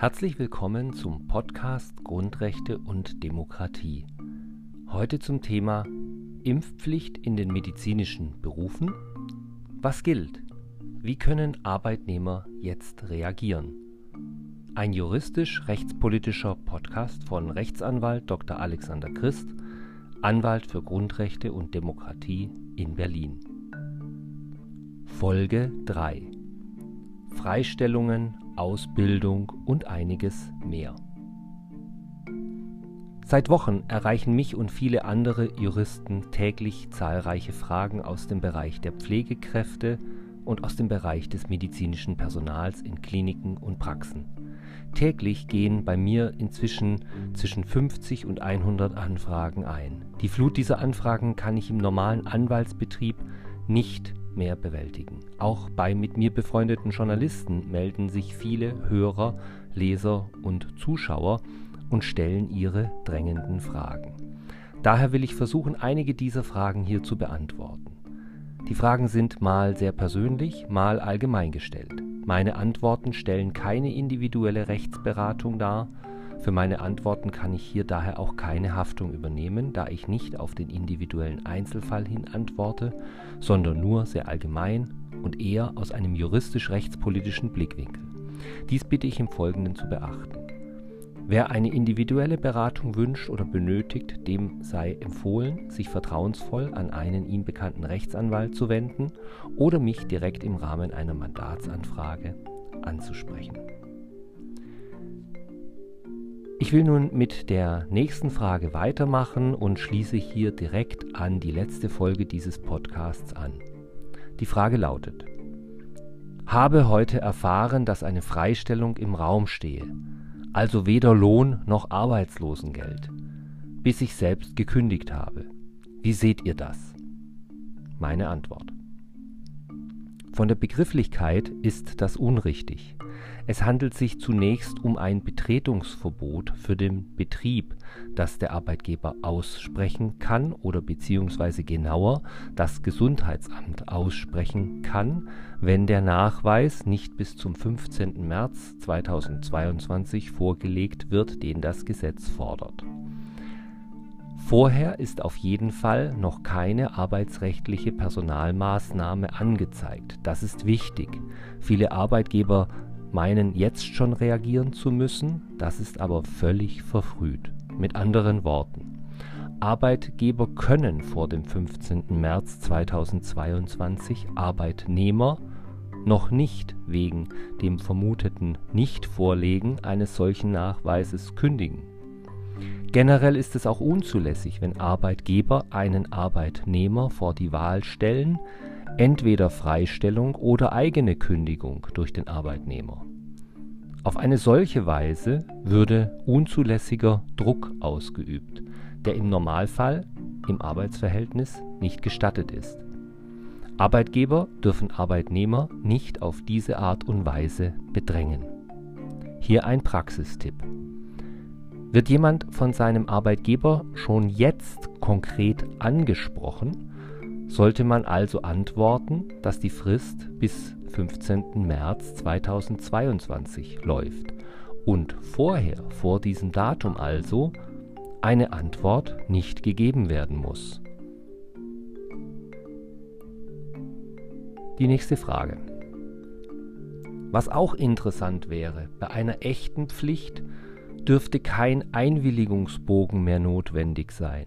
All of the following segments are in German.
Herzlich willkommen zum Podcast Grundrechte und Demokratie. Heute zum Thema Impfpflicht in den medizinischen Berufen. Was gilt? Wie können Arbeitnehmer jetzt reagieren? Ein juristisch-rechtspolitischer Podcast von Rechtsanwalt Dr. Alexander Christ, Anwalt für Grundrechte und Demokratie in Berlin. Folge 3: Freistellungen, Ausbildung und einiges mehr. Seit Wochen erreichen mich und viele andere Juristen täglich zahlreiche Fragen aus dem Bereich der Pflegekräfte und aus dem Bereich des medizinischen Personals in Kliniken und Praxen. Täglich gehen bei mir inzwischen zwischen 50 und 100 Anfragen ein. Die Flut dieser Anfragen kann ich im normalen Anwaltsbetrieb nicht mehr bewältigen. Auch bei mit mir befreundeten Journalisten melden sich viele Hörer, Leser und Zuschauer und stellen ihre drängenden Fragen. Daher will ich versuchen, einige dieser Fragen hier zu beantworten. Die Fragen sind mal sehr persönlich, mal allgemein gestellt. Meine Antworten stellen keine individuelle Rechtsberatung dar. Für meine Antworten kann ich hier daher auch keine Haftung übernehmen, da ich nicht auf den individuellen Einzelfall hin antworte, sondern nur sehr allgemein und eher aus einem juristisch-rechtspolitischen Blickwinkel. Dies bitte ich im Folgenden zu beachten. Wer eine individuelle Beratung wünscht oder benötigt, dem sei empfohlen, sich vertrauensvoll an einen ihm bekannten Rechtsanwalt zu wenden oder mich direkt im Rahmen einer Mandatsanfrage anzusprechen. Ich will nun mit der nächsten Frage weitermachen und schließe hier direkt an die letzte Folge dieses Podcasts an. Die Frage lautet: Habe heute erfahren, dass eine Freistellung im Raum stehe, also weder Lohn noch Arbeitslosengeld, bis ich selbst gekündigt habe. Wie seht ihr das? Meine Antwort: Von der Begrifflichkeit ist das unrichtig. Es handelt sich zunächst um ein Betretungsverbot für den Betrieb, das der Arbeitgeber aussprechen kann oder beziehungsweise genauer das Gesundheitsamt aussprechen kann, wenn der Nachweis nicht bis zum 15. März 2022 vorgelegt wird, den das Gesetz fordert. Vorher ist auf jeden Fall noch keine arbeitsrechtliche Personalmaßnahme angezeigt. Das ist wichtig. Viele Arbeitgeber meinen jetzt schon reagieren zu müssen, das ist aber völlig verfrüht. Mit anderen Worten: Arbeitgeber können vor dem 15. März 2022 Arbeitnehmer noch nicht wegen dem vermuteten Nichtvorlegen eines solchen Nachweises kündigen. Generell ist es auch unzulässig, wenn Arbeitgeber einen Arbeitnehmer vor die Wahl stellen, entweder Freistellung oder eigene Kündigung durch den Arbeitnehmer. Auf eine solche Weise würde unzulässiger Druck ausgeübt, der im Normalfall im Arbeitsverhältnis nicht gestattet ist. Arbeitgeber dürfen Arbeitnehmer nicht auf diese Art und Weise bedrängen. Hier ein Praxistipp: Wird jemand von seinem Arbeitgeber schon jetzt konkret angesprochen, sollte man also antworten, dass die Frist bis 15. März 2022 läuft und vorher, vor diesem Datum also, eine Antwort nicht gegeben werden muss. Die nächste Frage. Was auch interessant wäre: Bei einer echten Pflicht dürfte kein Einwilligungsbogen mehr notwendig sein.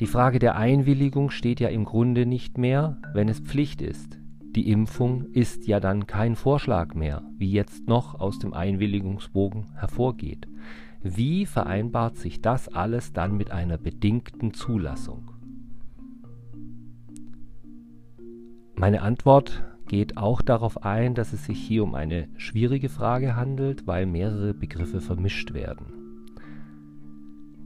Die Frage der Einwilligung steht ja im Grunde nicht mehr, wenn es Pflicht ist. Die Impfung ist ja dann kein Vorschlag mehr, wie jetzt noch aus dem Einwilligungsbogen hervorgeht. Wie vereinbart sich das alles dann mit einer bedingten Zulassung? Meine Antwort geht auch darauf ein, dass es sich hier um eine schwierige Frage handelt, weil mehrere Begriffe vermischt werden.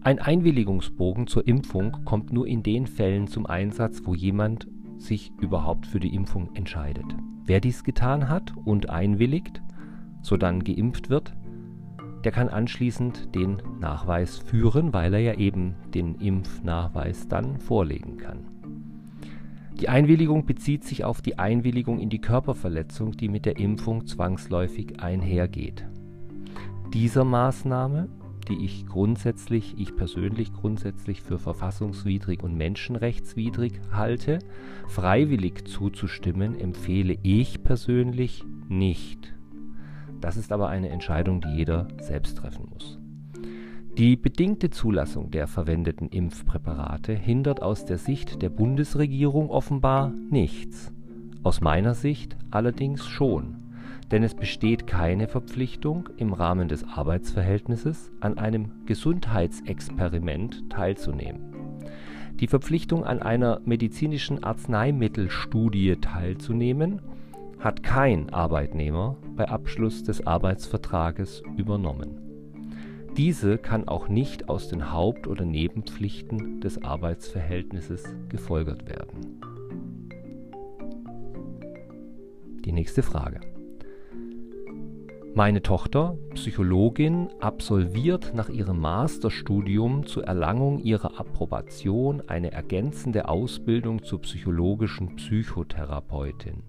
Ein Einwilligungsbogen zur Impfung kommt nur in den Fällen zum Einsatz, wo jemand sich überhaupt für die Impfung entscheidet. Wer dies getan hat und einwilligt, sodann geimpft wird, der kann anschließend den Nachweis führen, weil er ja eben den Impfnachweis dann vorlegen kann. Die Einwilligung bezieht sich auf die Einwilligung in die Körperverletzung, die mit der Impfung zwangsläufig einhergeht. dieser Maßnahme, die ich persönlich grundsätzlich für verfassungswidrig und menschenrechtswidrig halte, freiwillig zuzustimmen, empfehle ich persönlich nicht. Das ist aber eine Entscheidung, die jeder selbst treffen muss. Die bedingte Zulassung der verwendeten Impfpräparate hindert aus der Sicht der Bundesregierung offenbar nichts. Aus meiner Sicht allerdings schon. Denn es besteht keine Verpflichtung, im Rahmen des Arbeitsverhältnisses an einem Gesundheitsexperiment teilzunehmen. Die Verpflichtung, an einer medizinischen Arzneimittelstudie teilzunehmen, hat kein Arbeitnehmer bei Abschluss des Arbeitsvertrages übernommen. Diese kann auch nicht aus den Haupt- oder Nebenpflichten des Arbeitsverhältnisses gefolgert werden. Die nächste Frage. Meine Tochter, Psychologin, absolviert nach ihrem Masterstudium zur Erlangung ihrer Approbation eine ergänzende Ausbildung zur psychologischen Psychotherapeutin.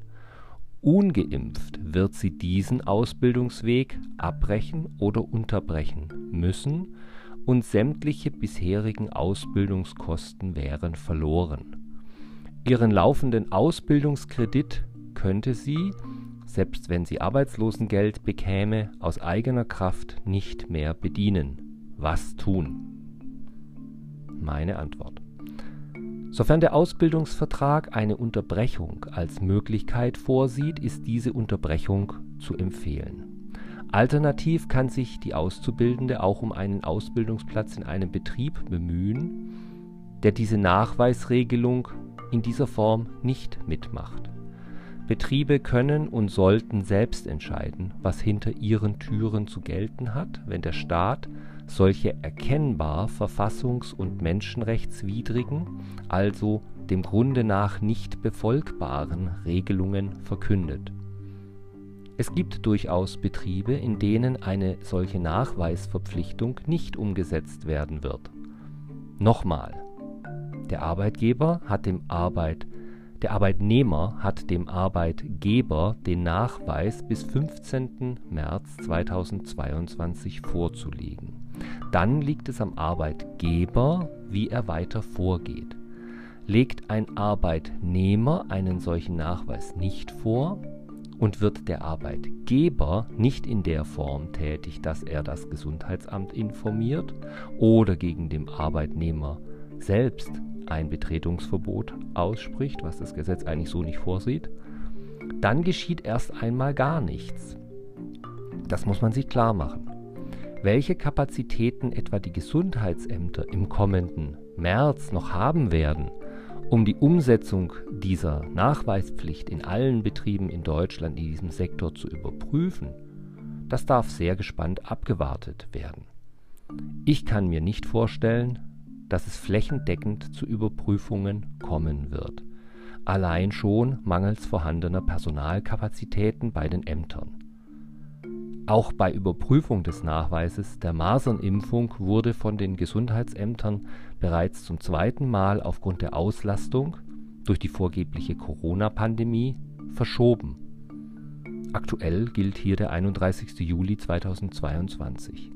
Ungeimpft wird sie diesen Ausbildungsweg abbrechen oder unterbrechen müssen und sämtliche bisherigen Ausbildungskosten wären verloren. Ihren laufenden Ausbildungskredit könnte sie, selbst wenn sie Arbeitslosengeld bekäme, aus eigener Kraft nicht mehr bedienen. Was tun? Meine Antwort. Sofern der Ausbildungsvertrag eine Unterbrechung als Möglichkeit vorsieht, ist diese Unterbrechung zu empfehlen. Alternativ kann sich die Auszubildende auch um einen Ausbildungsplatz in einem Betrieb bemühen, der diese Nachweisregelung in dieser Form nicht mitmacht. Betriebe können und sollten selbst entscheiden, was hinter ihren Türen zu gelten hat, wenn der Staat solche erkennbar verfassungs- und menschenrechtswidrigen, also dem Grunde nach nicht befolgbaren Regelungen verkündet. Es gibt durchaus Betriebe, in denen eine solche Nachweisverpflichtung nicht umgesetzt werden wird. Nochmal, Der Arbeitnehmer hat dem Arbeitgeber den Nachweis bis 15. März 2022 vorzulegen. Dann liegt es am Arbeitgeber, wie er weiter vorgeht. Legt ein Arbeitnehmer einen solchen Nachweis nicht vor und wird der Arbeitgeber nicht in der Form tätig, dass er das Gesundheitsamt informiert oder gegen den Arbeitnehmer selbst ein Betretungsverbot ausspricht, was das Gesetz eigentlich so nicht vorsieht, dann geschieht erst einmal gar nichts. Das muss man sich klar machen. Welche Kapazitäten etwa die Gesundheitsämter im kommenden März noch haben werden, um die Umsetzung dieser Nachweispflicht in allen Betrieben in Deutschland in diesem Sektor zu überprüfen, das darf sehr gespannt abgewartet werden. Ich kann mir nicht vorstellen, dass es flächendeckend zu Überprüfungen kommen wird. Allein schon mangels vorhandener Personalkapazitäten bei den Ämtern. Auch bei Überprüfung des Nachweises der Masernimpfung wurde von den Gesundheitsämtern bereits zum zweiten Mal aufgrund der Auslastung durch die vorgebliche Corona-Pandemie verschoben. Aktuell gilt hier der 31. Juli 2022.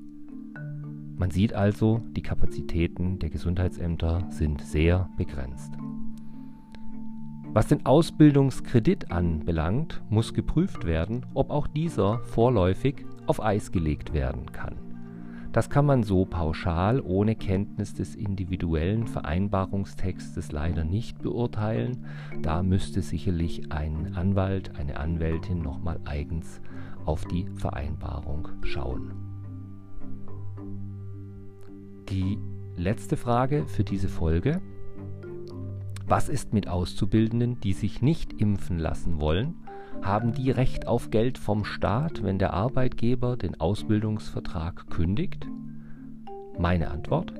Man sieht also, die Kapazitäten der Gesundheitsämter sind sehr begrenzt. Was den Ausbildungskredit anbelangt, muss geprüft werden, ob auch dieser vorläufig auf Eis gelegt werden kann. Das kann man so pauschal ohne Kenntnis des individuellen Vereinbarungstextes leider nicht beurteilen. Da müsste sicherlich ein Anwalt, eine Anwältin nochmal eigens auf die Vereinbarung schauen. Die letzte Frage für diese Folge. Was ist mit Auszubildenden, die sich nicht impfen lassen wollen? Haben die Recht auf Geld vom Staat, wenn der Arbeitgeber den Ausbildungsvertrag kündigt? Meine Antwort: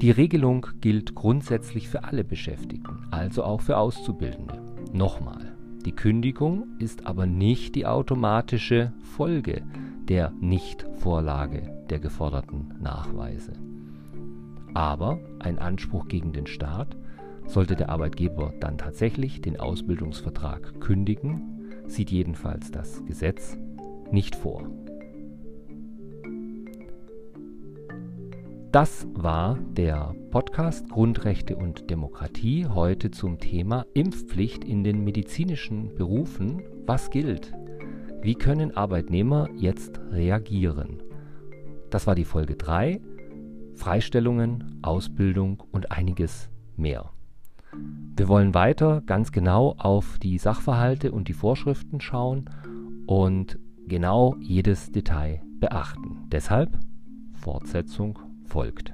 Die Regelung gilt grundsätzlich für alle Beschäftigten, also auch für Auszubildende. Nochmal, die Kündigung ist aber nicht die automatische Folge der Nichtvorlage der geforderten Nachweise. Aber ein Anspruch gegen den Staat, sollte der Arbeitgeber dann tatsächlich den Ausbildungsvertrag kündigen, sieht jedenfalls das Gesetz nicht vor. Das war der Podcast Grundrechte und Demokratie, heute zum Thema Impfpflicht in den medizinischen Berufen. Was gilt? Wie können Arbeitnehmer jetzt reagieren? Das war die Folge 3, Freistellungen, Ausbildung und einiges mehr. Wir wollen weiter ganz genau auf die Sachverhalte und die Vorschriften schauen und genau jedes Detail beachten. Deshalb Fortsetzung folgt.